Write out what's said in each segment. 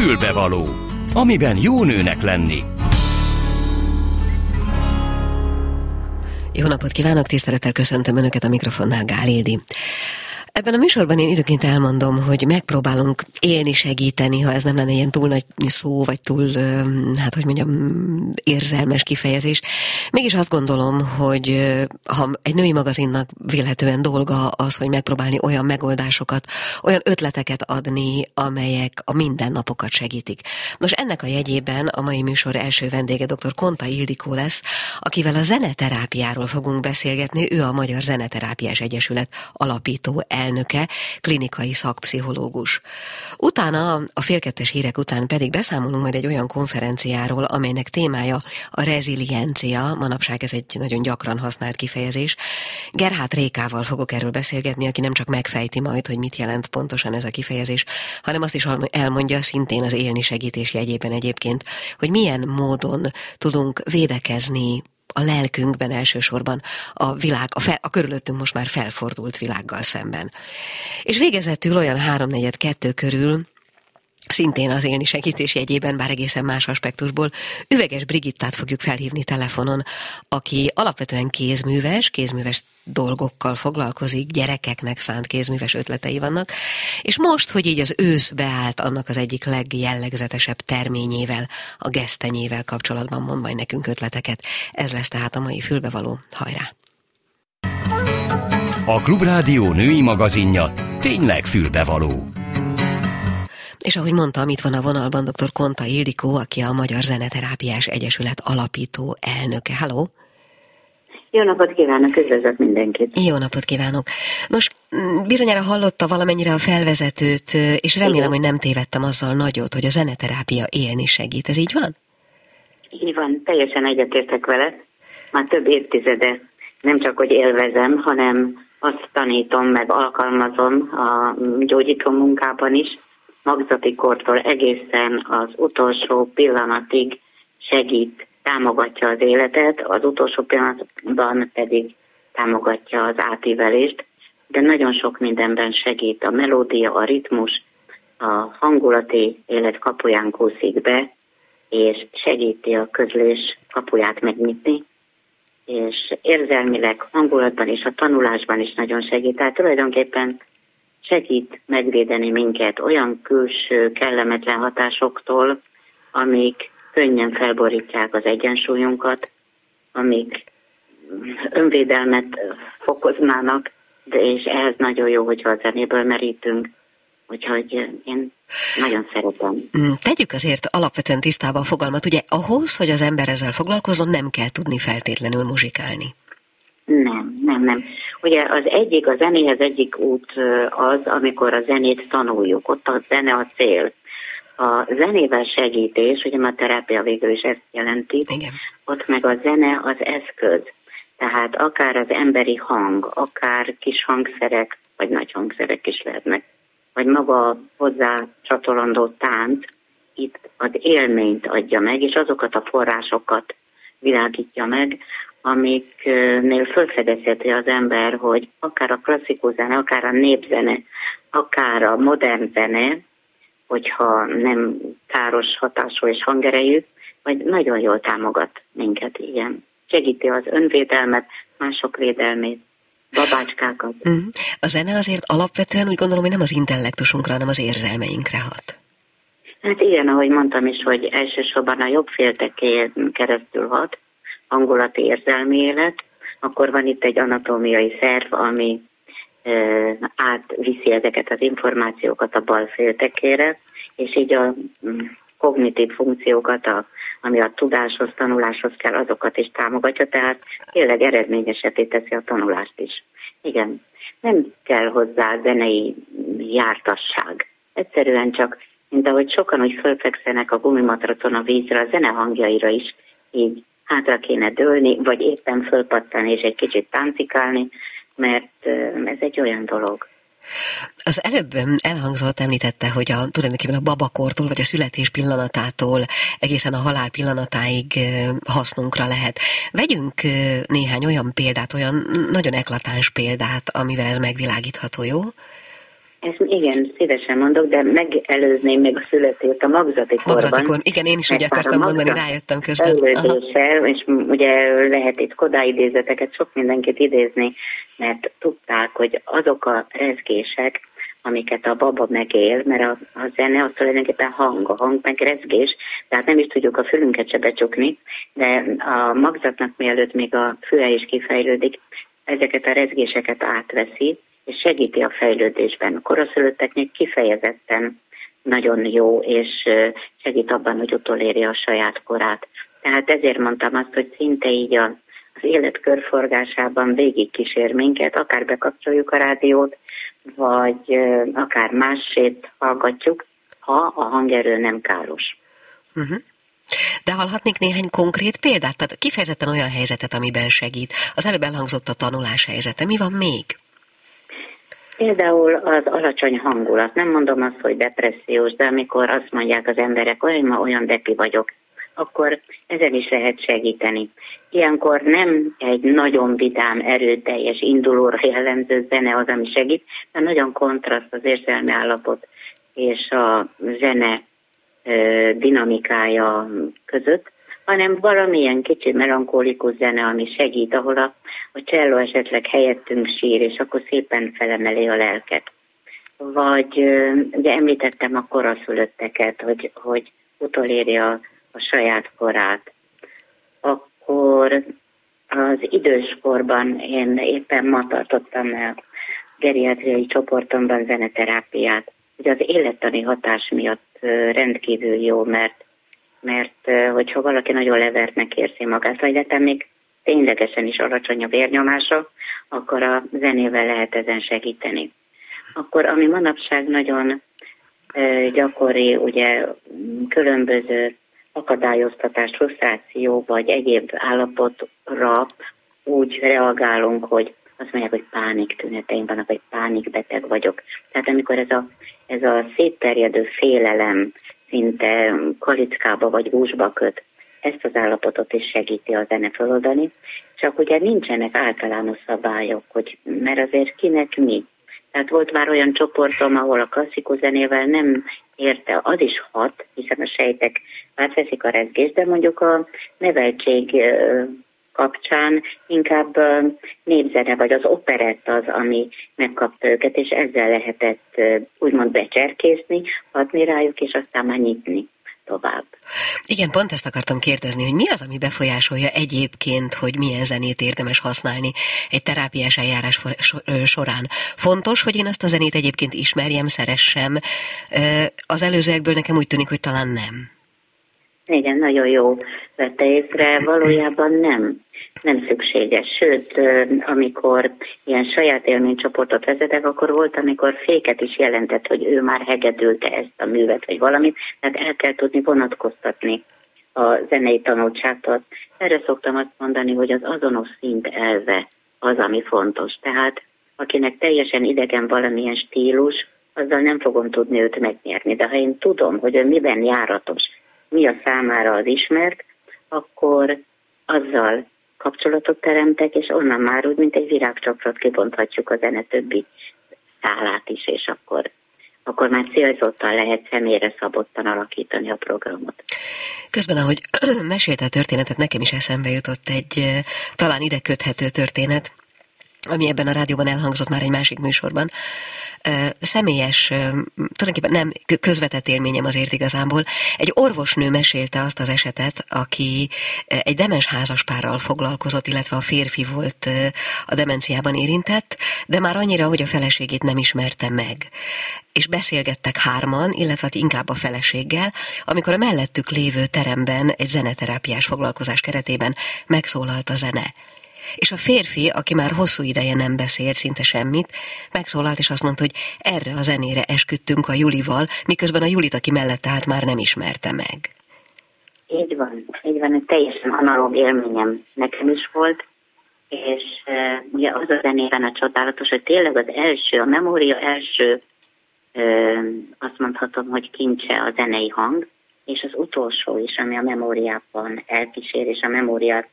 Fülbevaló, amiben jó nőnek lenni. Jó napot kívánok, tisztelettel köszöntöm Önöket a mikrofonnál, Gál Ildi. Ebben a műsorban én időként elmondom, hogy megpróbálunk élni, segíteni, ha ez nem lenne ilyen túl nagy szó, vagy túl, hát hogy mondjam, érzelmes kifejezés. Mégis azt gondolom, hogy ha egy női magazinnak vélhetően dolga az, hogy megpróbálni olyan megoldásokat, olyan ötleteket adni, amelyek a mindennapokat segítik. Nos, ennek a jegyében a mai műsor első vendége dr. Konta Ildikó lesz, akivel a zeneterápiáról fogunk beszélgetni. Ő a Magyar Zeneterápiás Egyesület alapító elnöke, klinikai szakpszichológus. Utána, a 12:30 hírek után pedig beszámolunk majd egy olyan konferenciáról, amelynek témája a reziliencia. Manapság ez egy nagyon gyakran használt kifejezés. Gerhát Rékával fogok erről beszélgetni, aki nem csak megfejti majd, hogy mit jelent pontosan ez a kifejezés, hanem azt is elmondja, szintén az élni segítés jegyében egyébként, hogy milyen módon tudunk védekezni a lelkünkben elsősorban a világ, a körülöttünk most már felfordult világgal szemben. És végezetül olyan 3-4-2 körül, szintén az élni segítés jegyében, bár egészen más aspektusból, Üveges Brigittát fogjuk felhívni telefonon, aki alapvetően kézműves dolgokkal foglalkozik, gyerekeknek szánt kézműves ötletei vannak, és most, hogy így az ősz beállt, annak az egyik legjellegzetesebb terményével, a gesztenyével kapcsolatban mond majd nekünk ötleteket. Ez lesz tehát a mai fülbevaló. Hajrá! A Klub Rádió női magazinja tényleg fülbevaló. És ahogy mondtam, itt van a vonalban dr. Konta Ildikó, aki a Magyar Zeneterápiás Egyesület alapító elnöke. Halló! Jó napot kívánok, üdvözlök mindenkit! Jó napot kívánok! Nos, bizonyára hallotta valamennyire a felvezetőt, és remélem, hogy nem tévedtem azzal nagyot, hogy a zeneterápia élni segít. Ez így van? Így van, teljesen egyetértek vele. Már több évtizede nem csak, hogy élvezem, hanem azt tanítom, meg alkalmazom a gyógyító munkában is, magzati kortól egészen az utolsó pillanatig segít, támogatja az életet, az utolsó pillanatban pedig támogatja az átívelést, de nagyon sok mindenben segít. A melódia, a ritmus, a hangulati élet kapuján kúszik be, és segíti a közlés kapuját megnyitni, és érzelmileg, hangulatban és a tanulásban is nagyon segít. Tehát tulajdonképpen segít megvédeni minket olyan külső, kellemetlen hatásoktól, amik könnyen felborítják az egyensúlyunkat, amik önvédelmet fokoznának, és ehhez nagyon jó, hogyha a zenéből merítünk. Úgyhogy én nagyon szeretem. Tegyük azért alapvetően tisztába a fogalmat. Ugye ahhoz, hogy az ember ezzel foglalkozzon, nem kell tudni feltétlenül muzsikálni. Nem. Ugye az egyik, a zenéhez egyik út az, amikor a zenét tanuljuk, ott a zene a cél. A zenével segítés, ugye már a terápia végül is ezt jelenti, igen. Ott meg a zene az eszköz. Tehát akár az emberi hang, akár kis hangszerek, vagy nagy hangszerek is lehetnek, vagy maga hozzá csatolandó tánc, itt az élményt adja meg, és azokat a forrásokat világítja meg, amiknél felfedezheti az ember, hogy akár a klasszikus zene, akár a népzene, akár a modern zene, hogyha nem káros hatású és hangerejű, vagy nagyon jól támogat minket, igen. Segíti az önvédelmet, mások védelmét, babácskákat. A zene azért alapvetően úgy gondolom, hogy nem az intellektusunkra, hanem az érzelmeinkre hat. Hát igen, ahogy mondtam is, hogy elsősorban a jobb féltekén keresztül hat, hangulati érzelmi élet, akkor van itt egy anatómiai szerv, ami átviszi ezeket az információkat a bal féltekére, és így a kognitív funkciókat, ami a tudáshoz, tanuláshoz kell, azokat is támogatja, tehát tényleg eredményesebbé teszi a tanulást is. Igen, nem kell hozzá zenei jártasság. Egyszerűen csak, mint ahogy sokan úgy fölfekszenek a gumimatracon a vízre, a zene hangjaira is így hátra kéne dőlni, vagy éppen fölpattani és egy kicsit táncikálni, mert ez egy olyan dolog. Az előbb elhangzott, említette, hogy tulajdonképpen a babakortól, vagy a születés pillanatától egészen a halál pillanatáig hasznunkra lehet. Vegyünk néhány olyan példát, olyan nagyon eklatáns példát, amivel ez megvilágítható, jó? Ezt igen, szívesen mondok, de megelőzném meg a születét a magzati korban. Magzatikon, igen, én is úgy akartam mondani, rájöttem közben. Ölődéssel, és ugye lehet itt Kodály idézeteket, sok mindenkit idézni, mert tudták, hogy azok a rezgések, amiket a baba megél, mert a zene az tulajdonképpen hang meg rezgés, tehát nem is tudjuk a fülünket se becsukni, de a magzatnak mielőtt még a füle is kifejlődik, ezeket a rezgéseket átveszi, és segíti a fejlődésben. A koraszülötteknek kifejezetten nagyon jó, és segít abban, hogy utolérje a saját korát. Tehát ezért mondtam azt, hogy szinte így az élet körforgásában végigkísér minket, akár bekapcsoljuk a rádiót, vagy akár másét hallgatjuk, ha a hangerő nem káros. Uh-huh. De hallhatnék néhány konkrét példát? Tehát kifejezetten olyan helyzetet, amiben segít. Az előbb elhangzott a tanulás helyzete. Mi van még? Például az alacsony hangulat. Nem mondom azt, hogy depressziós, de amikor azt mondják az emberek, hogy ma olyan depi vagyok, akkor ezen is lehet segíteni. Ilyenkor nem egy nagyon vidám, erőteljes, indulóra jellemző zene az, ami segít, de nagyon kontraszt az érzelmi állapot és a zene dinamikája között, hanem valamilyen kicsi melankolikus zene, ami segít, ahol a cselló esetleg helyettünk sír, és akkor szépen felemeli a lelket. Vagy ugye említettem a koraszülötteket, hogy utoléri a saját korát. Akkor az időskorban én éppen ma tartottam a geriátriai csoportomban zeneterápiát. Ugye az élettani hatás miatt rendkívül jó, mert hogyha valaki nagyon levertnek érzi magát, vagy de még ténylegesen is alacsony a vérnyomása, akkor a zenével lehet ezen segíteni. Akkor ami manapság nagyon gyakori, ugye különböző akadályoztatás, frusztráció vagy egyéb állapotra úgy reagálunk, hogy azt mondják, hogy pánik tüneteim vannak, vagy pánikbeteg vagyok. Tehát amikor ez a szétterjedő félelem szinte kalickába vagy gúzsba köt, ezt az állapotot is segíti a zene feloldani, csak ugye nincsenek általános szabályok, hogy, mert azért kinek mi. Tehát volt már olyan csoportom, ahol a klasszikus zenével nem érte, az is hat, hiszen a sejtek átveszik a rezgést, de mondjuk a neveltség kapcsán inkább népzene vagy az operett az, ami megkapta őket, és ezzel lehetett úgymond becserkészni, hatni rájuk, és aztán már nyitni tovább. Igen, pont ezt akartam kérdezni, hogy mi az, ami befolyásolja egyébként, hogy milyen zenét érdemes használni egy terápiás eljárás során. Fontos, hogy én azt a zenét egyébként ismerjem, szeressem. Az előzőekből nekem úgy tűnik, hogy talán nem. Igen, nagyon jó vette észre, valójában nem szükséges. Sőt, amikor ilyen saját élménycsoportot vezetek, akkor volt, amikor féket is jelentett, hogy ő már hegedülte ezt a művet, vagy valamit, tehát el kell tudni vonatkoztatni a zenei tanultságtól. Erre szoktam azt mondani, hogy az azonos szint elve az, ami fontos. Tehát akinek teljesen idegen valamilyen stílus, azzal nem fogom tudni őt megnyerni. De ha én tudom, hogy ő miben járatos, mi a számára az ismert, akkor azzal kapcsolatot teremtek, és onnan már úgy, mint egy virágcsakrot kibonthatjuk a zene többi szálát is, és akkor már célzottan lehet személyre szabottan alakítani a programot. Közben, ahogy mesélte a történetet, nekem is eszembe jutott egy talán ide köthető történet, ami ebben a rádióban elhangzott már egy másik műsorban. Személyes, tulajdonképpen nem közvetett élményem azért igazából. Egy orvosnő mesélte azt az esetet, aki egy demens házaspárral foglalkozott, illetve a férfi volt a demenciában érintett, de már annyira, hogy a feleségét nem ismerte meg. És beszélgettek hárman, illetve inkább a feleséggel, amikor a mellettük lévő teremben egy zeneterápiás foglalkozás keretében megszólalt a zene. És a férfi, aki már hosszú ideje nem beszélt szinte semmit, megszólalt és azt mondta, hogy erre a zenére esküdtünk a Julival, miközben a Julit, aki mellette állt, már nem ismerte meg. Így van, egy teljesen analóg élményem nekem is volt, és ugye az a zenében a csodálatos, hogy tényleg az első, a memória első, azt mondhatom, hogy kincse a zenei hang, és az utolsó is, ami a memóriában elkísér, és a memóriát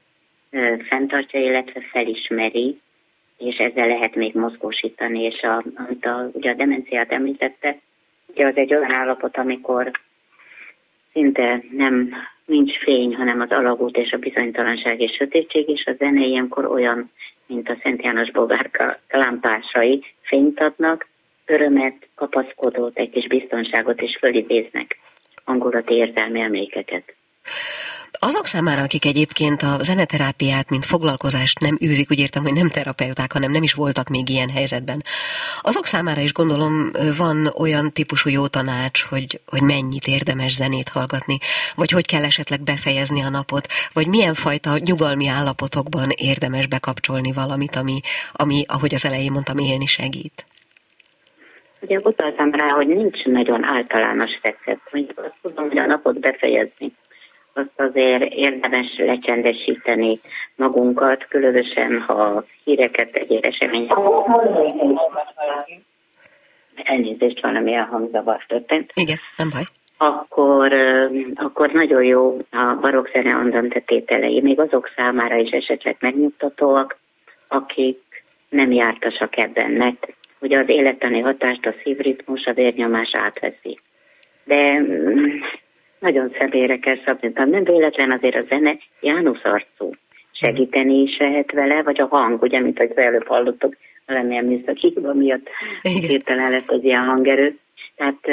fenntartja, illetve felismeri, és ezzel lehet még mozgósítani, és amit ugye a demenciát említette, ugye az egy olyan állapot, amikor szinte nem, nincs fény, hanem az alagút és a bizonytalanság és sötétség, és a zene ilyenkor olyan, mint a Szent János Bogárka lámpásai, fényt adnak, örömet, kapaszkodót, egy kis biztonságot, és fölidéznek hangulati érzelmi emlékeket. Azok számára, akik egyébként a zeneterápiát, mint foglalkozást nem űzik, úgy értem, hogy nem terapeuták, hanem nem is voltak még ilyen helyzetben, azok számára is gondolom van olyan típusú jó tanács, hogy mennyit érdemes zenét hallgatni, vagy hogy kell esetleg befejezni a napot, vagy milyen fajta nyugalmi állapotokban érdemes bekapcsolni valamit, ami ahogy az elején mondtam, élni segít. Ugye utaltam rá, hogy nincs nagyon általános recept, hogy azt tudom, hogy a napot befejezni. Azt azért érdemes lecsendesíteni magunkat, különösen, ha híreket, egyéb eseményeket. Elnézést, valamilyen hangzavar történt. Igen, nem baj. Akkor nagyon jó a barokk zene andante tételei, még azok számára is esetleg megnyugtatóak, akik nem jártasak ebben, mert ugye az élettani hatást a szívritmus, a vérnyomás átveszi. De nagyon személyre kell szabni. Nem véletlen azért a zene János arcú. Segíteni is lehet vele, vagy a hang, ugye, mint ahogy előbb hallottuk, valamilyen műszaki hiba miatt hirtelen lett az ilyen hangerő. Tehát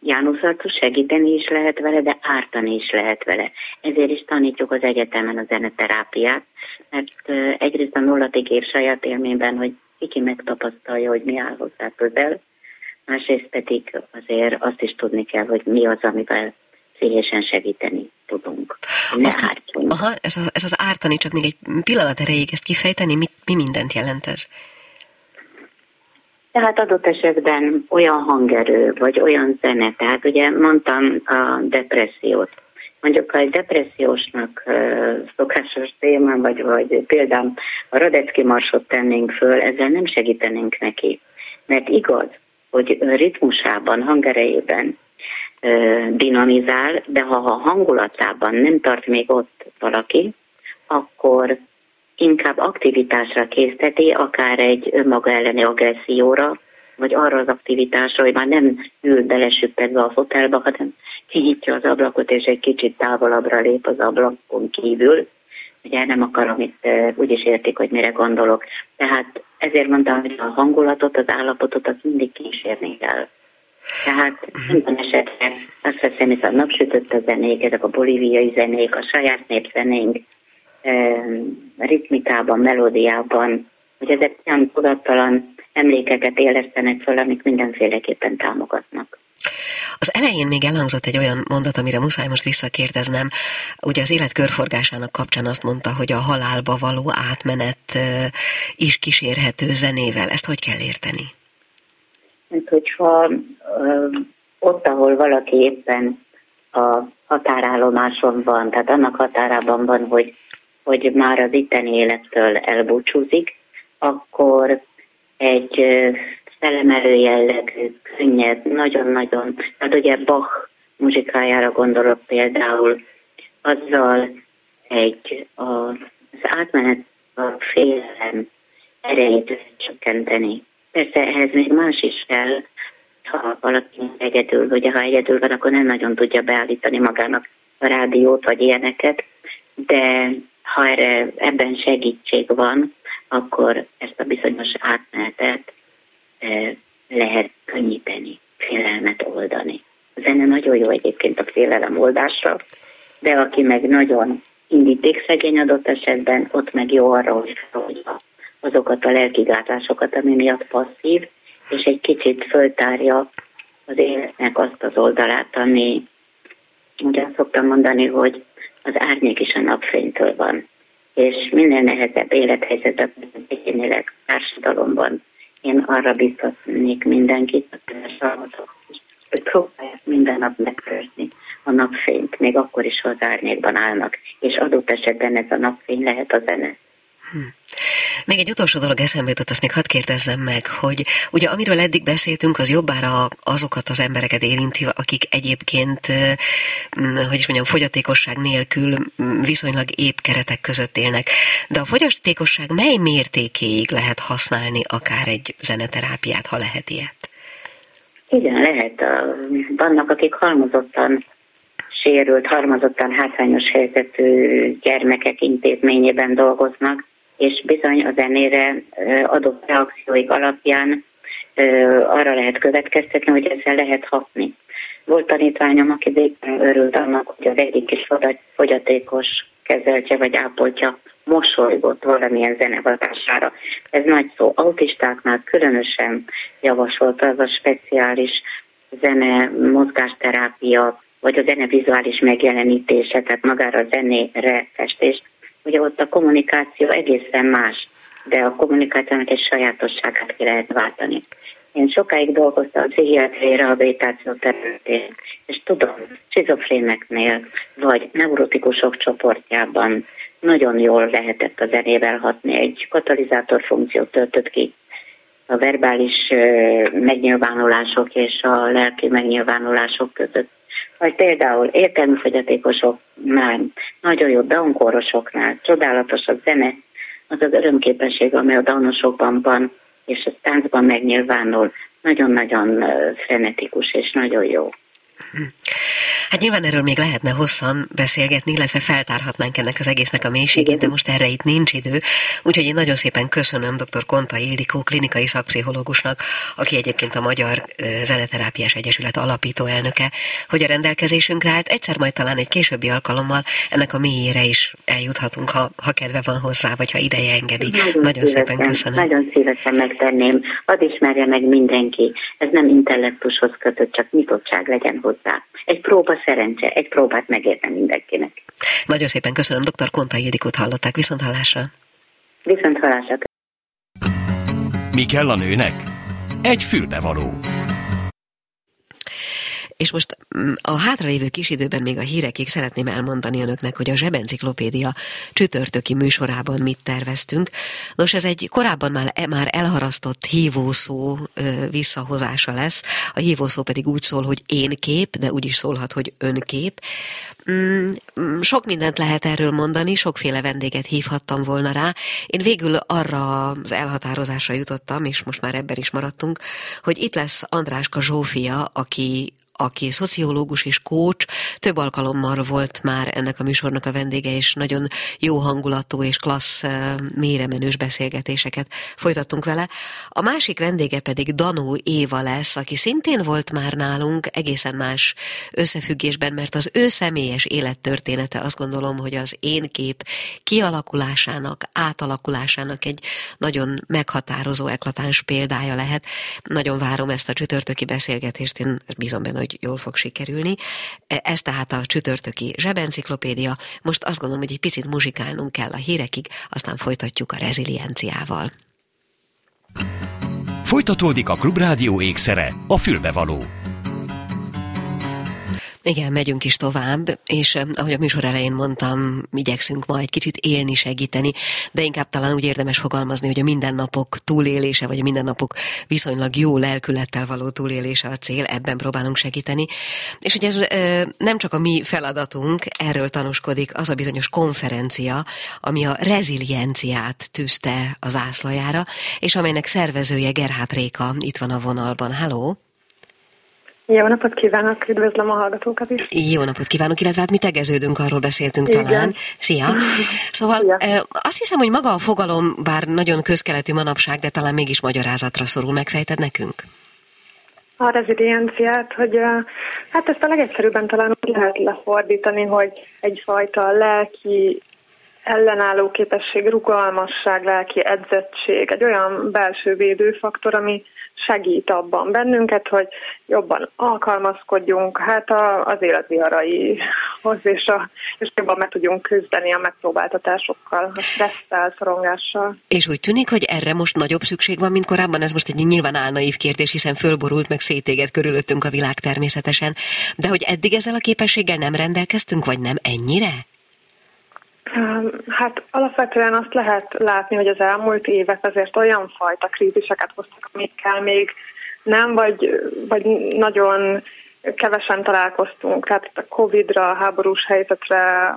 János arcú, segíteni is lehet vele, de ártani is lehet vele. Ezért is tanítjuk az egyetemen a zeneterápiát, mert egyrészt a 0-ig év saját élményben, hogy ki megtapasztalja, hogy mi áll hozzá közel, másrészt pedig azért azt is tudni kell, hogy mi az, amivel szívesen segíteni tudunk. Ne ártsunk. Ez az ártani, csak még egy pillanat erejéig ezt kifejteni, mi mindent jelent ez? Tehát adott esetben olyan hangerő, vagy olyan zene, tehát ugye mondtam a depressziót. Mondjuk, ha egy depressziósnak szokásos téma, vagy például a Radetzky marsot tennénk föl, ezzel nem segítenénk neki. Mert igaz, hogy ritmusában, hangerejében dinamizál, de ha a hangulatában nem tart még ott valaki, akkor inkább aktivitásra készteti, akár egy önmaga elleni agresszióra, vagy arra az aktivitásra, hogy már nem ül belesüppedve a fotelba, hanem kinyitja az ablakot, és egy kicsit távolabbra lép az ablakon kívül. Ugye nem akarom itt, úgyis értik, hogy mire gondolok. Tehát ezért mondtam, hogy a hangulatot, az állapotot, azt mindig kísérni kell. Tehát minden esetben azt veszem, hogy a napsütött a zenék, ezek a bolíviai zenék, a saját népzenénk ritmikában, melódiában, hogy ezek olyan tudattalan emlékeket élesztenek föl, amik mindenféleképpen támogatnak. Az elején még elhangzott egy olyan mondat, amire muszáj most visszakérdeznem. Ugye az élet körforgásának kapcsán azt mondta, hogy a halálba való átmenet is kísérhető zenével. Ezt hogy kell érteni? Mint hogyha ott, ahol valaki éppen a határállomáson van, tehát annak határában van, hogy már az itteni élettől elbúcsúzik, akkor egy felemelő jellegű, könnyed, nagyon-nagyon, hát ugye Bach muzsikájára gondolok például, azzal az átmenet a félelem erejét csökkenteni. Persze ehhez még más is kell, ha valaki egyedül, ugye ha egyedül van, akkor nem nagyon tudja beállítani magának a rádiót, vagy ilyeneket, de ha ebben segítség van, akkor ezt a bizonyos átmenetet lehet könnyíteni, félelmet oldani. A zene nagyon jó egyébként a félelem oldásra, de aki meg nagyon indítékszegény adott esetben, ott meg jó arra, hogy feloldja azokat a lelkigátlásokat, ami miatt passzív, és egy kicsit föltárja az életnek azt az oldalát, ami ugye szoktam mondani, hogy az árnyék is a napfénytől van. És minden nehezebb élethelyzetben, egyénileg társadalomban én arra biztosítanék mindenkit, hogy próbálják minden nap megőrizni a napfényt, még akkor is, ha az árnyékban állnak. És adott esetben ez a napfény lehet a zene. Még egy utolsó dolog eszembe jutott, azt még hadd kérdezzem meg, hogy ugye amiről eddig beszéltünk, az jobbára azokat az embereket érinti, akik egyébként, hogy is mondjam, fogyatékosság nélkül viszonylag épp keretek között élnek. De a fogyatékosság mely mértékéig lehet használni akár egy zeneterápiát, ha lehet ilyet? Igen, lehet. Vannak, akik halmozottan sérült, halmozottan hátrányos helyzetű gyermekek intézményében dolgoznak, és bizony a zenére adott reakcióik alapján arra lehet következtetni, hogy ezzel lehet hatni. Volt tanítványom, aki végül örült annak, hogy az egyik kis fogyatékos kezeltje vagy ápoltja mosolygott valamilyen zenehatására. Ez nagy szó. Autistáknál különösen javasolt az a speciális zene, mozgásterápia, vagy a zene vizuális megjelenítése, tehát magára a zenére festést. Ugye ott a kommunikáció egészen más, de a kommunikációnak egy sajátosságát ki lehet váltani. Én sokáig dolgoztam a pszichiátriai rehabilitáció területén, és tudom, skizofréneknél, vagy neurotikusok csoportjában nagyon jól lehetett a zenével hatni. Egy katalizátor funkciót töltött ki a verbális megnyilvánulások és a lelki megnyilvánulások között. Vagy például értelmi fogyatékosoknál, nagyon jó Down-kórosoknál, csodálatos a zene, az az örömképesség, amely a Downosokban van, és a táncban megnyilvánul. Nagyon-nagyon frenetikus és nagyon jó. Hát nyilván erről még lehetne hosszan beszélgetni, illetve feltárhatnánk ennek az egésznek a mélységét, de most erre itt nincs idő. Úgyhogy én nagyon szépen köszönöm dr. Konta Ildikó klinikai szakpszichológusnak, aki egyébként a Magyar Zeneterápiás Egyesület alapító elnöke, hogy a rendelkezésünkre állt. Egyszer majd talán egy későbbi alkalommal ennek a mélyére is eljuthatunk, ha kedve van hozzá, vagy ha ideje engedi. Nagyon szépen köszönöm. Nagyon szívesen megtenném. Ad ismerje meg mindenki. Ez nem intellektushoz kötött, csak nyitottság legyen hozzá. Egy próba szerencse, egy próbát megértem mindenkinek. Nagyon szépen köszönöm, dr. Konta Ildikót hallották. Viszonthallásra. Viszonthallásra. Mi kell a nőnek? Egy fülbevaló. És most a hátralévő kis időben még a hírekig szeretném elmondani önöknek, hogy a Zsebenciklopédia csütörtöki műsorában mit terveztünk. Nos, ez egy korábban már elharasztott hívószó visszahozása lesz. A hívószó pedig úgy szól, hogy én kép, de úgy is szólhat, hogy önkép. Sok mindent lehet erről mondani, sokféle vendéget hívhattam volna rá. Én végül arra az elhatározásra jutottam, és most már ebben is maradtunk, hogy itt lesz Andráska Zsófia, aki szociológus és coach, több alkalommal volt már ennek a műsornak a vendége, és nagyon jó hangulatú és klassz, mélyremenős beszélgetéseket folytattunk vele. A másik vendége pedig Danó Éva lesz, aki szintén volt már nálunk egészen más összefüggésben, mert az ő személyes élettörténete azt gondolom, hogy az én kép kialakulásának, átalakulásának egy nagyon meghatározó, eklatáns példája lehet. Nagyon várom ezt a csütörtöki beszélgetést, én bízom benne, hogy jól fog sikerülni. Ez tehát a csütörtöki Zsebenciklopédia. Most azt gondolom, hogy egy picit muzsikálnunk kell a hírekig, aztán folytatjuk a rezilienciával. Folytatódik a Klub Rádió ékszere, a fülbevaló. Igen, megyünk is tovább, és ahogy a műsor elején mondtam, igyekszünk ma egy kicsit élni, segíteni, de inkább talán úgy érdemes fogalmazni, hogy a mindennapok túlélése, vagy a mindennapok viszonylag jó lelkülettel való túlélése a cél, ebben próbálunk segíteni. És hogy ez nem csak a mi feladatunk, erről tanúskodik az a bizonyos konferencia, ami a rezilienciát tűzte az zászlajára, és amelynek szervezője Gerhát Réka itt van a vonalban. Halló! Jó napot kívánok, üdvözlöm a hallgatókat is. Jó napot kívánok, illetve hát mi tegeződünk, arról beszéltünk talán. Szia! Szóval Szia. Azt hiszem, hogy maga a fogalom, bár nagyon közkeletű manapság, de talán mégis magyarázatra szorul, megfejted nekünk? A rezilienciát, hogy hát ezt a legegyszerűbben talán lehet lefordítani, hogy egyfajta lelki ellenálló képesség, rugalmasság, lelki edzettség, egy olyan belső védőfaktor, ami segít abban bennünket, hogy jobban alkalmazkodjunk hát az életviharaihoz, és jobban meg tudjunk küzdeni a megpróbáltatásokkal, a stresszel, szorongással. És úgy tűnik, hogy erre most nagyobb szükség van, mint korábban. Ez most egy nyilván álnaív kérdés, hiszen fölborult, meg szétégett körülöttünk a világ természetesen. De hogy eddig ezzel a képességgel nem rendelkeztünk, vagy nem ennyire? Hát alapvetően azt lehet látni, hogy az elmúlt évek azért olyan fajta kríziseket hoztak, amikkel még nem, vagy nagyon kevesen találkoztunk. Tehát a Covid-ra, a háborús helyzetre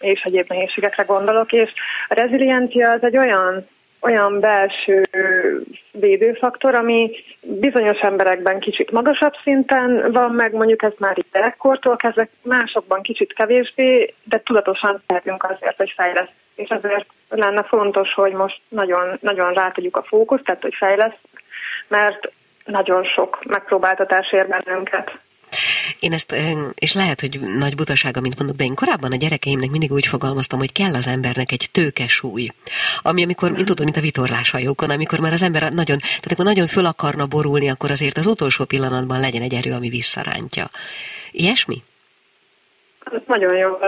és egyéb nehézségekre gondolok, és a reziliencia az egy olyan belső védőfaktor, ami bizonyos emberekben kicsit magasabb szinten van meg, mondjuk ez már gyerekkortól kezdve, másokban kicsit kevésbé, de tudatosan tehetünk azért, hogy fejlesztünk. És azért lenne fontos, hogy most nagyon, nagyon rátegyük a fókuszt, tehát hogy fejlesztünk, mert nagyon sok megpróbáltatás ér bennünket. Én ezt, és lehet, hogy nagy butaság, amit mondok, de én korábban a gyerekeimnek mindig úgy fogalmaztam, hogy kell az embernek egy tőkesúly. Ami amikor, mint a vitorláshajókon, amikor már az ember nagyon, tehát akkor nagyon föl akarna borulni, akkor azért az utolsó pillanatban legyen egy erő, ami visszarántja. Ilyesmi? Nagyon jó.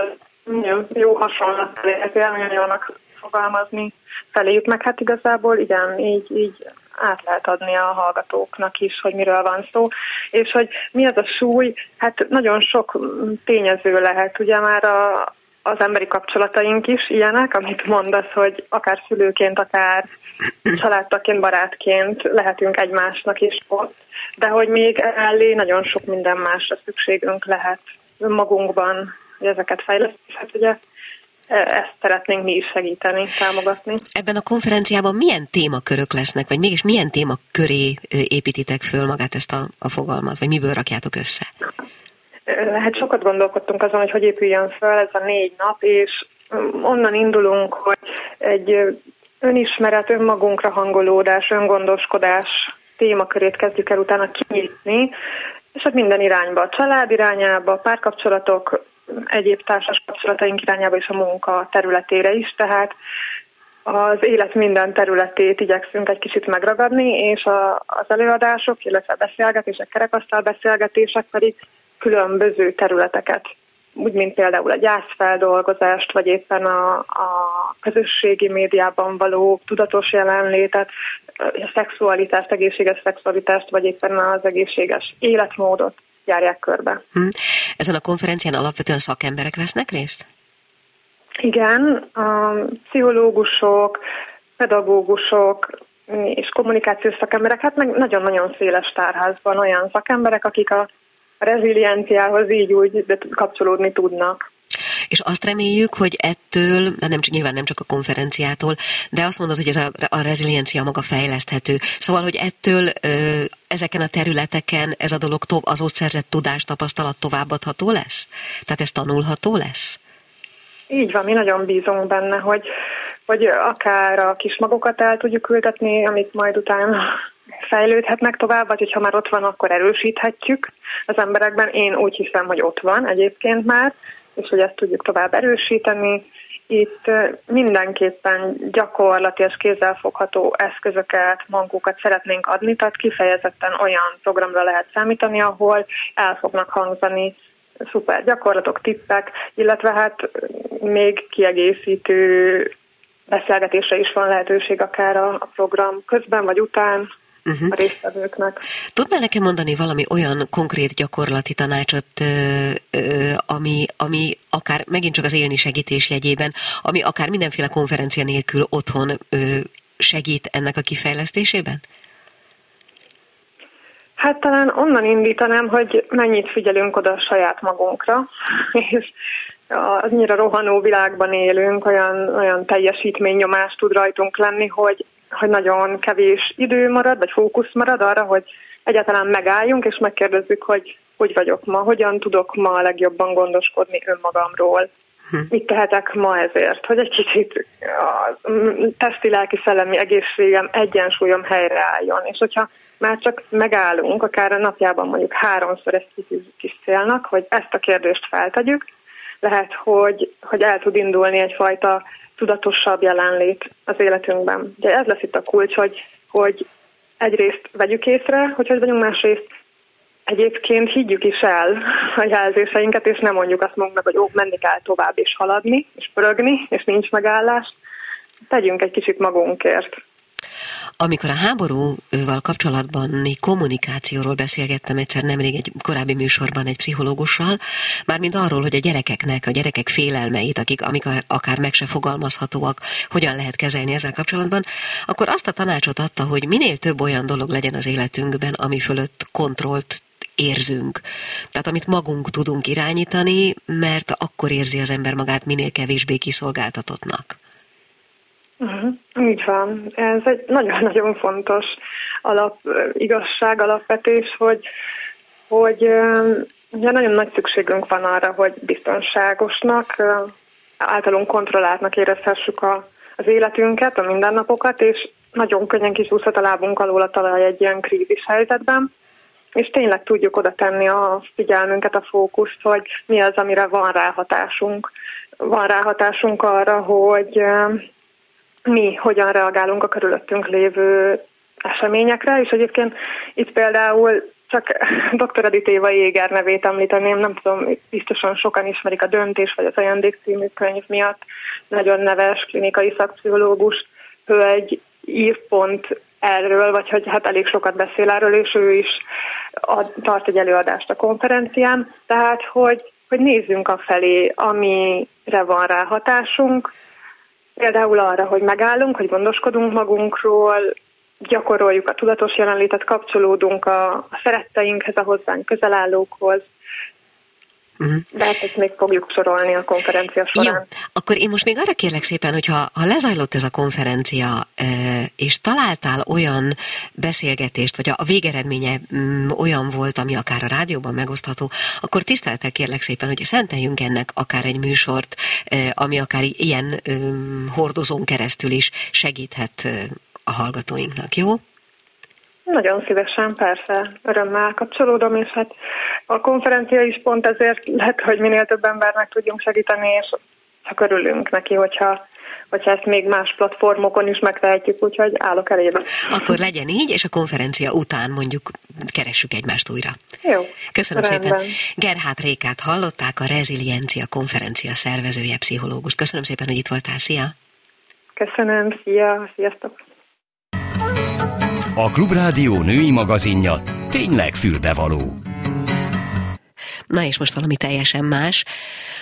Nagyon jó hasonlat, ezért nagyon jónak fogalmazni feléjük, meg hát igazából igen, így át lehet adni a hallgatóknak is, hogy miről van szó, és hogy mi az a súly, hát nagyon sok tényező lehet, ugye már az emberi kapcsolataink is ilyenek, amit mondasz, hogy akár szülőként, akár családtaként, barátként lehetünk egymásnak is ott, de hogy még elé nagyon sok minden másra szükségünk lehet magunkban, hogy ezeket fejlesztjük, hát ugye ezt szeretnénk mi is segíteni, támogatni. Ebben a konferenciában milyen témakörök lesznek, vagy mégis milyen témaköré építitek föl magát ezt a fogalmat, vagy miből rakjátok össze? Hát sokat gondolkodtunk azon, hogy épüljön föl ez a 4 nap, és onnan indulunk, hogy egy önismeret, önmagunkra hangolódás, öngondoskodás témakörét kezdjük el utána kinyitni, és hát minden irányba, a család irányába, párkapcsolatok, egyéb társas kapcsolataink irányába és a munka területére is, tehát az élet minden területét igyekszünk egy kicsit megragadni, és az előadások, illetve a beszélgetések, kerekasztal beszélgetések pedig különböző területeket, úgy mint például a gyászfeldolgozást, vagy éppen a közösségi médiában való tudatos jelenlétet, a szexualitást, egészséges szexualitást, vagy éppen az egészséges életmódot járják körbe. Ezen a konferencián alapvetően szakemberek vesznek részt? Igen, pszichológusok, pedagógusok és kommunikációs szakemberek, hát meg nagyon-nagyon széles tárházban olyan szakemberek, akik a rezilienciához így úgy kapcsolódni tudnak. És azt reméljük, hogy ettől, nem, nyilván nem csak a konferenciától, de azt mondod, hogy ez a reziliencia maga fejleszthető. Szóval, hogy ettől ezeken a területeken ez a dolog az ott szerzett tudás, tapasztalat továbbadható lesz? Tehát ez tanulható lesz? Így van, mi nagyon bízunk benne, hogy akár a kismagokat el tudjuk ültetni, amik majd utána fejlődhetnek tovább, vagy hogyha már ott van, akkor erősíthetjük az emberekben. Én úgy hiszem, hogy ott van egyébként már, és hogy ezt tudjuk tovább erősíteni. Itt mindenképpen gyakorlati és kézzelfogható eszközöket, magunkat szeretnénk adni, tehát kifejezetten olyan programra lehet számítani, ahol el fognak hangzani szuper gyakorlatok, tippek, illetve hát még kiegészítő beszélgetésre is van lehetőség akár a program közben vagy után. A résztvevőknek. Tudnál nekem mondani valami olyan konkrét gyakorlati tanácsot, ami akár megint csak az élni segítés jegyében, ami akár mindenféle konferencia nélkül otthon segít ennek a kifejlesztésében? Hát talán onnan indítanám, hogy mennyit figyelünk oda saját magunkra, és annyira rohanó világban élünk, olyan teljesítménynyomás tud rajtunk lenni, hogy nagyon kevés idő marad, vagy fókusz marad arra, hogy egyáltalán megálljunk, és megkérdezzük, hogy vagyok ma, hogyan tudok ma a legjobban gondoskodni önmagamról. Mit tehetek ma ezért, hogy egy kicsit a testi, lelki, szellemi egészségem, egyensúlyom helyreálljon. És hogyha már csak megállunk, akár a napjában mondjuk 3-szor ezt kitűzzük is célnak, hogy ezt a kérdést feltegyük, lehet, hogy el tud indulni egyfajta tudatosabb jelenlét az életünkben. Ugye ez lesz itt a kulcs, hogy egyrészt vegyük észre, hogy vagyunk, másrészt egyébként higgyük is el a jelzéseinket, és nem mondjuk azt magunknak, hogy menni kell tovább és haladni, és pörögni, és nincs megállás. Tegyünk egy kicsit magunkért. Amikor a háborúval kapcsolatban kommunikációról beszélgettem egyszer nemrég egy korábbi műsorban egy pszichológussal, mármint arról, hogy a gyerekek félelmeit, amik akár meg se fogalmazhatóak, hogyan lehet kezelni ezzel kapcsolatban, akkor azt a tanácsot adta, hogy minél több olyan dolog legyen az életünkben, ami fölött kontrollt érzünk. Tehát amit magunk tudunk irányítani, mert akkor érzi az ember magát minél kevésbé kiszolgáltatottnak. Így van. Ez egy nagyon-nagyon fontos igazság, alapvetés, hogy ugye nagyon nagy szükségünk van arra, hogy biztonságosnak, általunk kontrolláltnak érezhessük az életünket, a mindennapokat, és nagyon könnyen kiszúszhat a lábunk alól a talaj egy ilyen krízis helyzetben, és tényleg tudjuk oda tenni a figyelmünket, a fókuszt, hogy mi az, amire van ráhatásunk. Van ráhatásunk arra, hogy mi hogyan reagálunk a körülöttünk lévő eseményekre, és egyébként itt például csak dr. Edith Eva Eger nevét említeném, nem tudom, biztosan sokan ismerik a Döntés vagy az Ajándék című könyv miatt, nagyon neves klinikai szakpszichológus hölgy ír pont erről, vagy hogy hát elég sokat beszél erről, és ő is tart egy előadást a konferencián, tehát hogy nézzünk afelé, amire van rá hatásunk, például arra, hogy megállunk, hogy gondoskodunk magunkról, gyakoroljuk a tudatos jelenlétet, kapcsolódunk a szeretteinkhez, a hozzánk közelállókhoz. Uh-huh. De ezt még fogjuk sorolni a konferencia során. Jó, akkor én most még arra kérlek szépen, hogy ha lezajlott ez a konferencia, és találtál olyan beszélgetést, vagy a végeredménye olyan volt, ami akár a rádióban megosztható, akkor tisztelettel kérlek szépen, hogy szenteljünk ennek akár egy műsort, ami akár ilyen hordozón keresztül is segíthet a hallgatóinknak, jó? Nagyon szívesen, persze, örömmel kapcsolódom, és hát a konferencia is pont ezért lehet, hogy minél több embernek tudjunk segíteni, és csak örülünk neki, hogyha ezt még más platformokon is megtehetjük, úgyhogy állok elébe. Akkor legyen így, és a konferencia után mondjuk keressük egymást újra. Jó. Köszönöm rendben. Szépen. Gerhát Rékát hallották, a Reziliencia konferencia szervezője, pszichológust. Köszönöm szépen, hogy itt voltál. Szia! Köszönöm, szia! Sziasztok! A Klub Rádió női magazinja tényleg fülbevaló. Na és most valami teljesen más,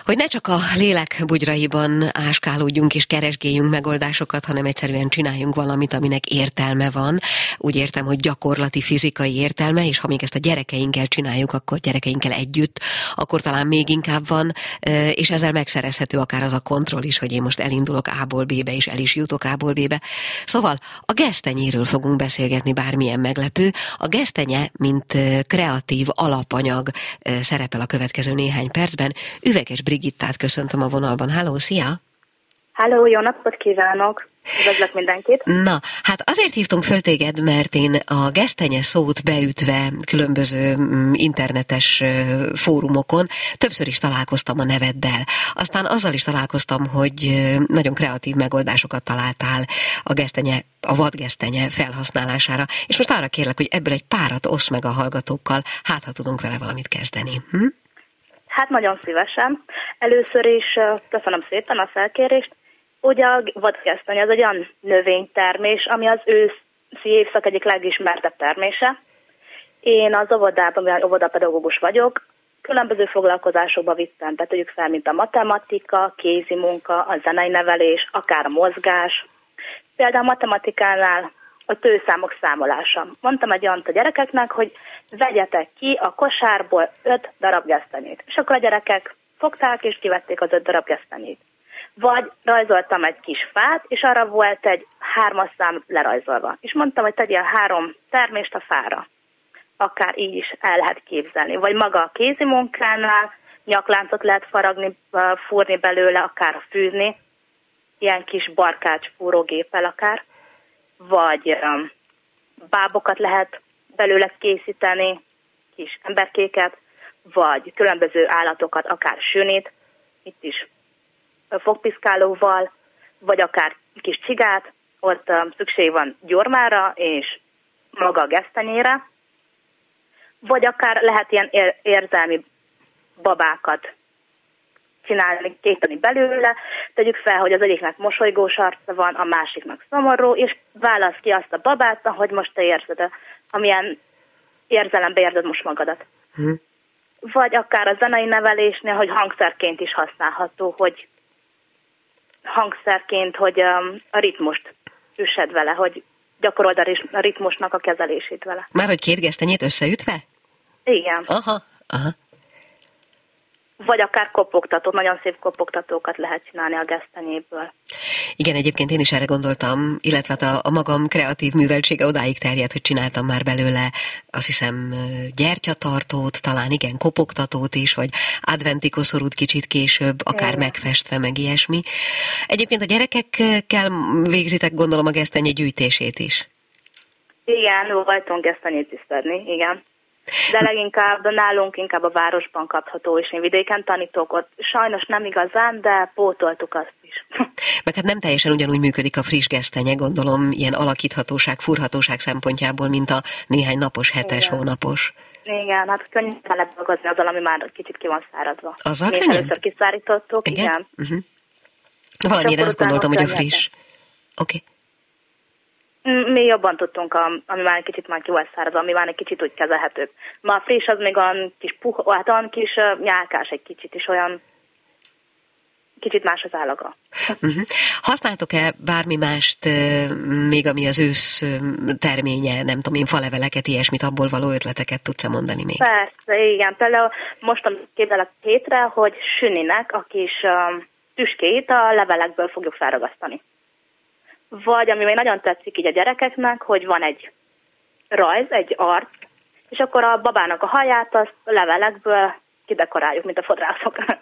hogy ne csak a lélek bugyraiban áskálódjunk és keresgéljünk megoldásokat, hanem egyszerűen csináljunk valamit, aminek értelme van. Úgy értem, hogy gyakorlati fizikai értelme, és ha még ezt a gyerekeinkkel csináljuk, akkor gyerekeinkkel együtt, akkor talán még inkább van, és ezzel megszerezhető akár az a kontroll is, hogy én most elindulok A-ból B-be, és el is jutok A-ból B-be. Szóval a gesztenyéről fogunk beszélgetni, bármilyen meglepő. A gesztenye, mint kreatív alapanyag szerepel a következő néhány percben. Üveges Brigittát köszöntöm a vonalban. Halló, szia! Halló, jó napot kívánok! Üdvözlök mindenkit! Na, hát azért hívtunk föl téged, mert én a gesztenye szót beütve különböző internetes fórumokon többször is találkoztam a neveddel. Aztán azzal is találkoztam, hogy nagyon kreatív megoldásokat találtál a vadgesztenye felhasználására. És most arra kérlek, hogy ebből egy párat oszd meg a hallgatókkal, hát ha tudunk vele valamit kezdeni. Hát nagyon szívesen. Először is köszönöm szépen a felkérést. Ugye a vadgesztenye az egy olyan növénytermés, ami az őszi évszak egyik legismertebb termése. Én az óvodában, mivel óvodapedagógus vagyok, különböző foglalkozásokba vittem, tehát tudjuk fel, mint a matematika, kézi munka, a zenei nevelés, akár a mozgás. Például a matematikánál a tőszámok számolása. Mondtam egy olyant a gyerekeknek, hogy vegyetek ki a kosárból 5 darab gesztenyét. És akkor a gyerekek fogták és kivették az 5 darab gesztenyét. Vagy rajzoltam egy kis fát, és arra volt egy 3-as szám lerajzolva. És mondtam, hogy tegyél 3 termést a fára. Akár így is el lehet képzelni. Vagy maga a kézi munkánál nyakláncot lehet fúrni belőle, akár fűzni. Ilyen kis barkács fúrógéppel akár. Vagy bábokat lehet belőle készíteni, kis emberkéket, vagy különböző állatokat, akár sünét, itt is fogpiszkálóval, vagy akár kis csigát, ott szükség van gyurmára és maga a gesztenyére, vagy akár lehet ilyen érzelmi babákat csinálni, kétani belőle, tegyük fel, hogy az egyiknek mosolygós arca van, a másiknak szomorú, és válasz ki azt a babát, ahogy most te érzed, amilyen érzelembe érzed most magadat. Hm. Vagy akár a zenei nevelésnél, hogy hangszerként is használható, hogy hangszerként, hogy a ritmust üssed vele, hogy gyakorold a ritmusnak a kezelését vele. Már hogy két gesztenyét összeütve? Igen. Aha. Vagy akár kopogtatók, nagyon szép kopogtatókat lehet csinálni a gesztenyéből. Igen, egyébként én is erre gondoltam, illetve a magam kreatív műveltsége odáig terjedt, hogy csináltam már belőle, azt hiszem, gyertyatartót, talán igen, kopogtatót is, vagy adventi koszorút kicsit később, akár igen, megfestve, meg ilyesmi. Egyébként a gyerekekkel végzitek, gondolom, a gesztenye gyűjtését is. Igen, voltunk gesztenyét tisztelni, igen. De leginkább nálunk inkább a városban kapható, és én vidéken tanítok ott. Sajnos nem igazán, de pótoltuk azt is. Meg hát nem teljesen ugyanúgy működik a friss gesztenye, gondolom, ilyen alakíthatóság, furhatóság szempontjából, mint a néhány napos, hetes, igen, hónapos. Igen, hát könnyen kell lebagazni azzal, ami már kicsit ki van száradva. Azzal könnyen? Még először kiszárítottuk, igen. Uh-huh. Valamire azt gondoltam, hogy a friss. Oké. Mi jobban tudtunk, ami már egy kicsit már jól száraz, ami már egy kicsit úgy kezelhetőbb. Ma a friss az még olyan kis puha, hát olyan kis nyálkás egy kicsit, is olyan kicsit más az állaga. Uh-huh. Használtok-e bármi mást, még ami az ősz terménye, nem tudom én, faleveleket, ilyesmit, abból való ötleteket tudsz mondani még? Persze, igen. Például most képzelek hétre, hogy Süninek a kis tüskéit a levelekből fogjuk felragasztani. Vagy, ami még nagyon tetszik így a gyerekeknek, hogy van egy rajz, egy arc, és akkor a babának a haját azt a levelekből kidekoráljuk, mint a fodrászokat.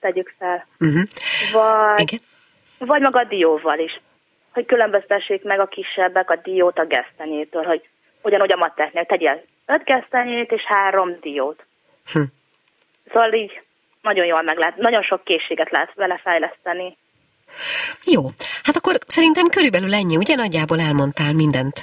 Tegyük fel. Uh-huh. Vagy maga a dióval is. Hogy különböztessék meg a kisebbek a diót a gesztenyétől, hogy ugyanúgy a mateknél tegyél 5 gesztenyét és 3 diót. Hm. Szóval így nagyon jól meg lehet, nagyon sok készséget lehet vele fejleszteni. Jó, hát akkor szerintem körülbelül ennyi, ugye? Nagyjából elmondtál mindent,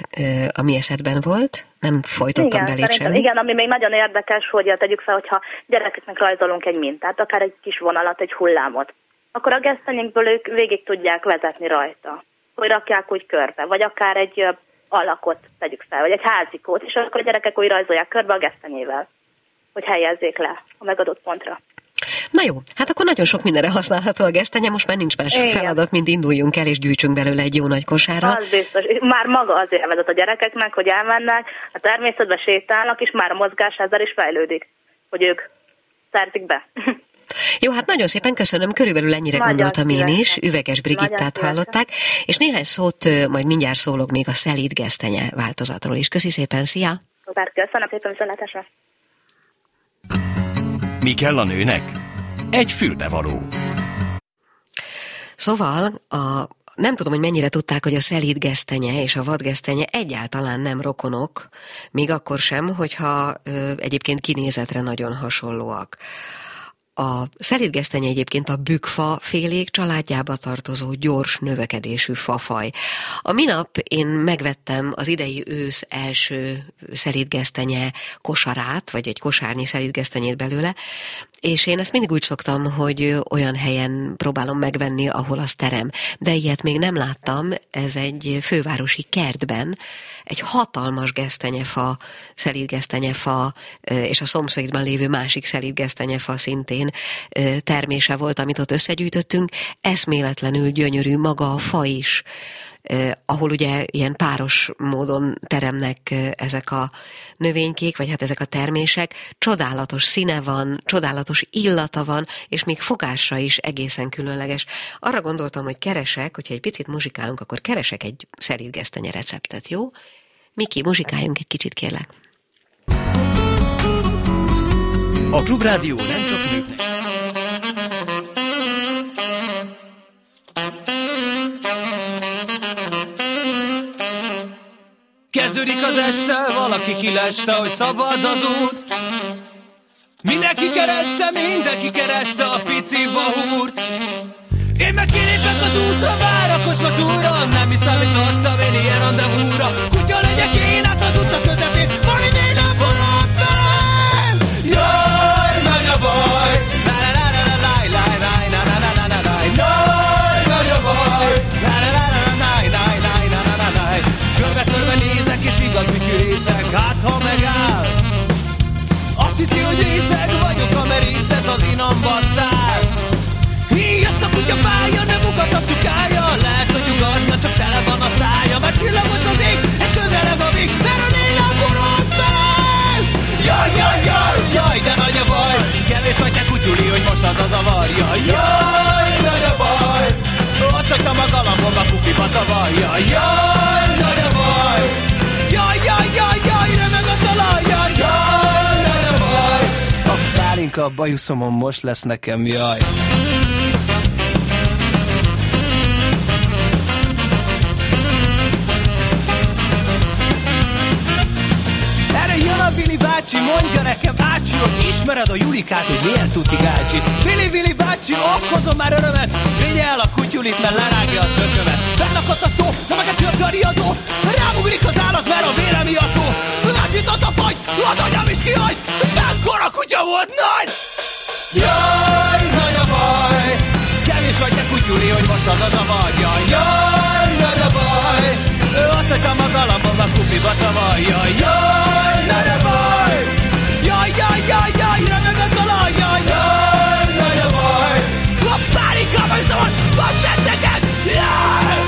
ami eszedben volt, nem folytottam belé semmit. Igen, ami még nagyon érdekes, hogy tegyük fel, hogyha gyerekeknek rajzolunk egy mintát, akár egy kis vonalat, egy hullámot, akkor a gesztenyékből ők végig tudják vezetni rajta, hogy rakják úgy körbe, vagy akár egy alakot tegyük fel, vagy egy házikót, és akkor a gyerekek úgy rajzolják körbe a gesztenyével, hogy helyezzék le a megadott pontra. Na jó, hát akkor nagyon sok mindenre használható a gesztenye, most már nincs más feladat, mint induljunk el, és gyűjtsünk belőle egy jó nagy kosárra. Az biztos, már maga az élvezet a gyerekeknek, hogy elmennek, a természetbe sétálnak, és már a mozgás ezzel is fejlődik, hogy ők szertik be. Jó, hát nagyon szépen köszönöm, körülbelül ennyire Magyar gondoltam én is, Üveges Brigittát hallották, és néhány szót majd mindjárt szólok még a szelíd gesztenye változatról is. Köszi szépen, szia! Köszönöm szépen, viszontlátásra! Mi kell a nőnek? Egy fülbevaló. Szóval, nem tudom, hogy mennyire tudták, hogy a szelíd gesztenye és a vadgesztenye egyáltalán nem rokonok, még akkor sem, hogyha egyébként kinézetre nagyon hasonlóak. A szelíd gesztenye egyébként a bükkfa félék családjába tartozó gyors növekedésű fafaj. A minap én megvettem az idei ősz első szelíd gesztenye kosarát, vagy egy kosárnyi szelíd gesztenyét belőle, és én ezt mindig úgy szoktam, hogy olyan helyen próbálom megvenni, ahol az terem. De ilyet még nem láttam, ez egy fővárosi kertben, egy hatalmas gesztenyefa, szelíd gesztenyefa, és a szomszédban lévő másik szelíd gesztenyefa szintén termése volt, amit ott összegyűjtöttünk. Eszméletlenül gyönyörű maga a fa is, ahol ugye ilyen páros módon teremnek ezek a növénykék, vagy hát ezek a termések. Csodálatos színe van, csodálatos illata van, és még fogásra is egészen különleges. Arra gondoltam, hogy keresek, hogyha egy picit muzsikálunk, akkor keresek egy szelíd gesztenye receptet, jó? Miki, muzsikáljunk egy kicsit, kérlek. A Klub Rádió nem csak nőknek. Kezdődik az este, valaki kileste, hogy szabad az út. Mindenki kereste a pici vahúrt. Én meg kilépek az útra, várakozva túlra, nem is számítottam én ilyen rendezvúra. Kutya legyek én át az utca közepén, majd én a borot velem. Jaj, nagy a baj, la la la la la la. hajnamba száll. Híjasz a kutya fája, nem ugat a szukája, lehet, hogy ugatna, csak tele van a szája. Mert csillagos az ég, ez közelebb a vég, mert a néla forrad fel. Jaj, jaj, jaj, jaj, de nagy a baj, kevés vagy te kutyuli, hogy most az a zavar. Jaj, jaj, nagy a baj, ott hagytam a galambom a kukiba tavaly. Jaj, jaj, nagy a baj, jaj, jaj, jaj, jaj, remeg a talaj. Jaj, jaj, nagy a baj, a pálinka a bajuszomon most lesz nekem, jaj. Vili bácsi, mondja nekem, ácsi, hogy ismered a Julikát, hogy milyen tuti gácsi. Vili, Vili bácsi, okozom már örömet, vigye el a kutyulit, mert lerágja a tökömet. Bennakadt a szó, de megeti a kariadó, rámugrik az állat, mert a vére miattó. Nagyított a fagy, az agyam is kihagy, mekkora kutya volt, nagy! Jaj, nagy a baj, kevés vagy te kutyuli, hogy most az az a magyar. Jaj, nagy a baj, ő adhagytam a galambom a kupiba tavaly. Jaj, jaj, nagy a baj! Jaj, jaj, jaj, jaj, remeg a talaj! Jaj, jaj, nagy a baj! A pálinka bajszomon, most ez neked! Jaj!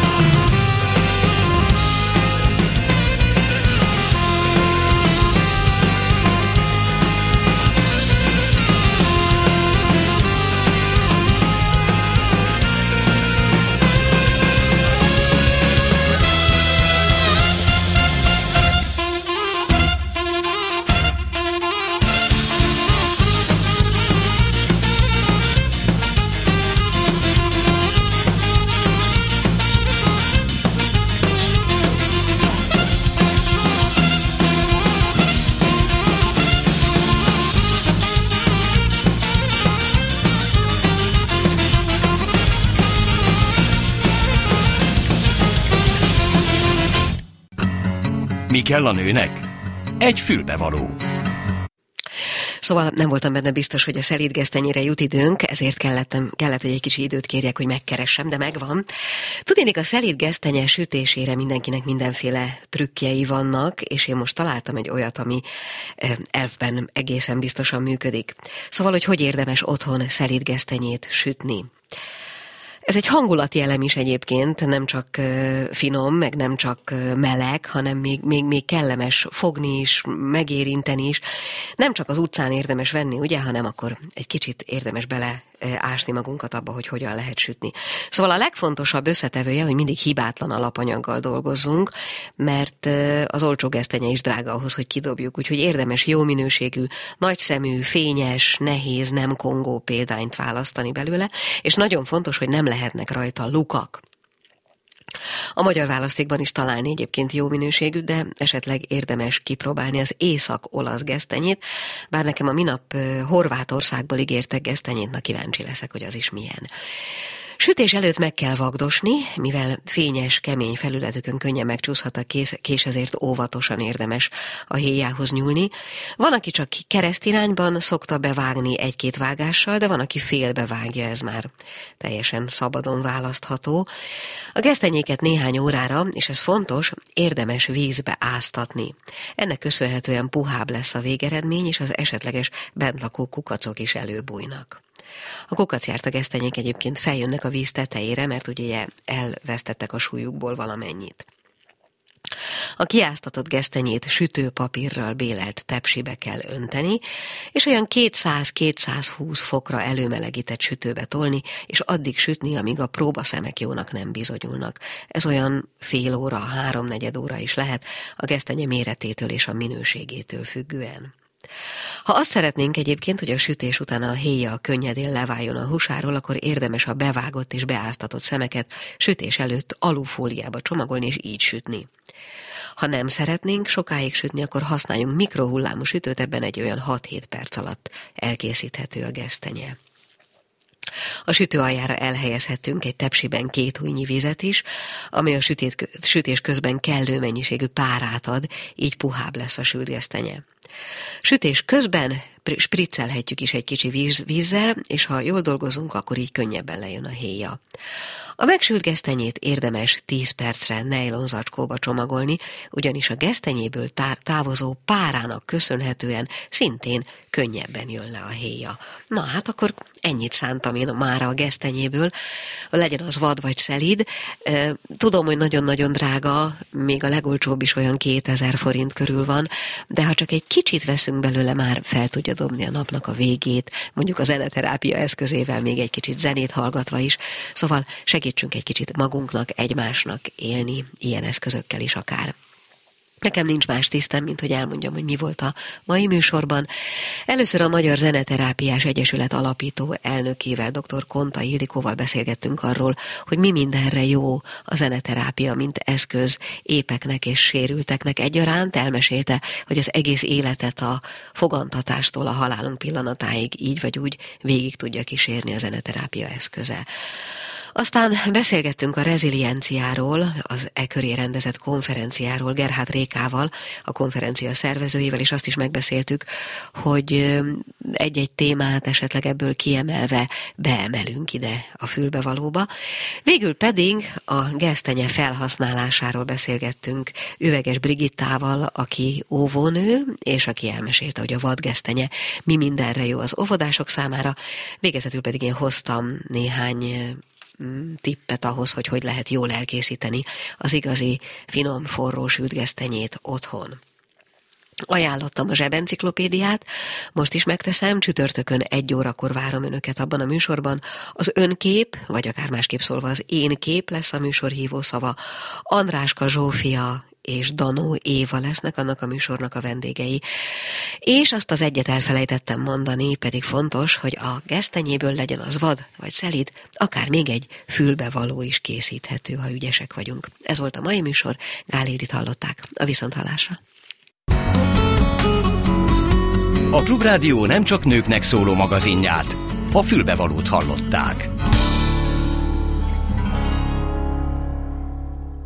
Mi kell a nőnek? Egy fülbevaló. Szóval nem voltam benne biztos, hogy a szelíd gesztenyére jut időnk, ezért kellett, hogy egy kicsi időt kérjek, hogy megkeressem, de megvan. Tudnék, a szelíd gesztenye sütésére mindenkinek mindenféle trükkjei vannak, és én most találtam egy olyat, ami elfben egészen biztosan működik. Szóval, hogy érdemes otthon szelíd gesztenyét sütni. Ez egy hangulati elem is egyébként, nem csak finom, meg nem csak meleg, hanem még kellemes fogni is, megérinteni is. Nem csak az utcán érdemes venni, ugye, hanem akkor egy kicsit érdemes bele ásni magunkat abba, hogy hogyan lehet sütni. Szóval a legfontosabb összetevője, hogy mindig hibátlan alapanyaggal dolgozzunk, mert az olcsó gesztenye is drága ahhoz, hogy kidobjuk. Úgyhogy érdemes jó minőségű, nagyszemű, fényes, nehéz, nem kongó példányt választani belőle, és nagyon fontos, hogy nem lehetnek rajta lukak. A magyar választékban is találni egyébként jó minőségű, de esetleg érdemes kipróbálni az észak-olasz gesztenyét, bár nekem a minap Horvátországból ígértek gesztenyét, na kíváncsi leszek, hogy az is milyen. Sütés előtt meg kell vagdosni, mivel fényes, kemény felületükön könnyen megcsúszhat a kés, ezért óvatosan érdemes a héjához nyúlni. Van, aki csak keresztirányban szokta bevágni egy-két vágással, de van, aki félbevágja, ez már teljesen szabadon választható. A gesztenyéket néhány órára, és ez fontos, érdemes vízbe áztatni. Ennek köszönhetően puhább lesz a végeredmény, és az esetleges bentlakó kukacok is előbújnak. A kukacjárta gesztenyék egyébként feljönnek a víz tetejére, mert ugye elvesztettek a súlyukból valamennyit. A kiáztatott gesztenyét sütőpapírral bélelt tepsibe kell önteni, és olyan 200-220 fokra előmelegített sütőbe tolni, és addig sütni, amíg a próbaszemek jónak nem bizonyulnak. Ez olyan fél óra, 3-4 óra is lehet, a gesztenye méretétől és a minőségétől függően. Ha azt szeretnénk egyébként, hogy a sütés után a héja könnyedén leváljon a húsáról, akkor érdemes a bevágott és beáztatott szemeket sütés előtt alufóliába csomagolni és így sütni. Ha nem szeretnénk sokáig sütni, akkor használjunk mikrohullámú sütőt, ebben egy olyan 6-7 perc alatt elkészíthető a gesztenye. A sütő aljára elhelyezhetünk egy tepsiben 2 ujjnyi vizet is, ami a sütés közben kellő mennyiségű párát ad, így puhább lesz a sült gesztenye. Sütés közben spriccelhetjük is egy kicsi vízzel, és ha jól dolgozunk, akkor így könnyebben lejön a héja. A megsült gesztenyét érdemes 10 percre nejlon zacskóba csomagolni, ugyanis a gesztenyéből távozó párának köszönhetően szintén könnyebben jön le a héja. Na hát akkor ennyit szántam én mára a gesztenyéből, legyen az vad vagy szelíd. Tudom, hogy nagyon-nagyon drága, még a legolcsóbb is olyan 2000 forint körül van, de ha csak egy kicsit veszünk belőle, már fel tudja dobni a napnak a végét, mondjuk a zeneterápia eszközével, még egy kicsit zenét hallgatva is. Szóval segítsünk egy kicsit magunknak, egymásnak élni, ilyen eszközökkel is akár. Nekem nincs más tisztem, mint hogy elmondjam, hogy mi volt a mai műsorban. Először a Magyar Zeneterápiás Egyesület alapító elnökével, dr. Konta Ildikóval beszélgettünk arról, hogy mi mindenre jó a zeneterápia, mint eszköz épeknek és sérülteknek egyaránt. Elmesélte, hogy az egész életet a fogantatástól a halálunk pillanatáig így vagy úgy végig tudja kísérni a zeneterápia eszköze. Aztán beszélgettünk a rezilienciáról, az e köré rendezett konferenciáról Gerhát Rékával, a konferencia szervezőjével, és azt is megbeszéltük, hogy egy-egy témát esetleg ebből kiemelve beemelünk ide a fülbevalóba. Végül pedig a gesztenye felhasználásáról beszélgettünk Üveges Brigittával, aki óvónő, és aki elmesélte, hogy a vadgesztenye mi mindenre jó az óvodások számára. Végezetül pedig én hoztam néhány tippet ahhoz, hogy hogy lehet jól elkészíteni az igazi finom, forró sült gesztenyét otthon. Ajánlottam a Zsebenciklopédiát, most is megteszem, csütörtökön 1 órakor várom önöket abban a műsorban. Az önkép, vagy akár másképp szólva az én kép lesz a műsor hívószava. Andráska Zsófia és Danó Éva lesznek annak a műsornak a vendégei. És azt az egyet elfelejtettem mondani, pedig fontos, hogy a gesztenyéből, legyen az vad vagy szelíd, akár még egy fülbevaló is készíthető, ha ügyesek vagyunk. Ez volt a mai műsor, Gál Ildit hallották. A viszonthallásra. A Klub Rádió nem csak nőknek szóló magazinját, a fülbevalót hallották.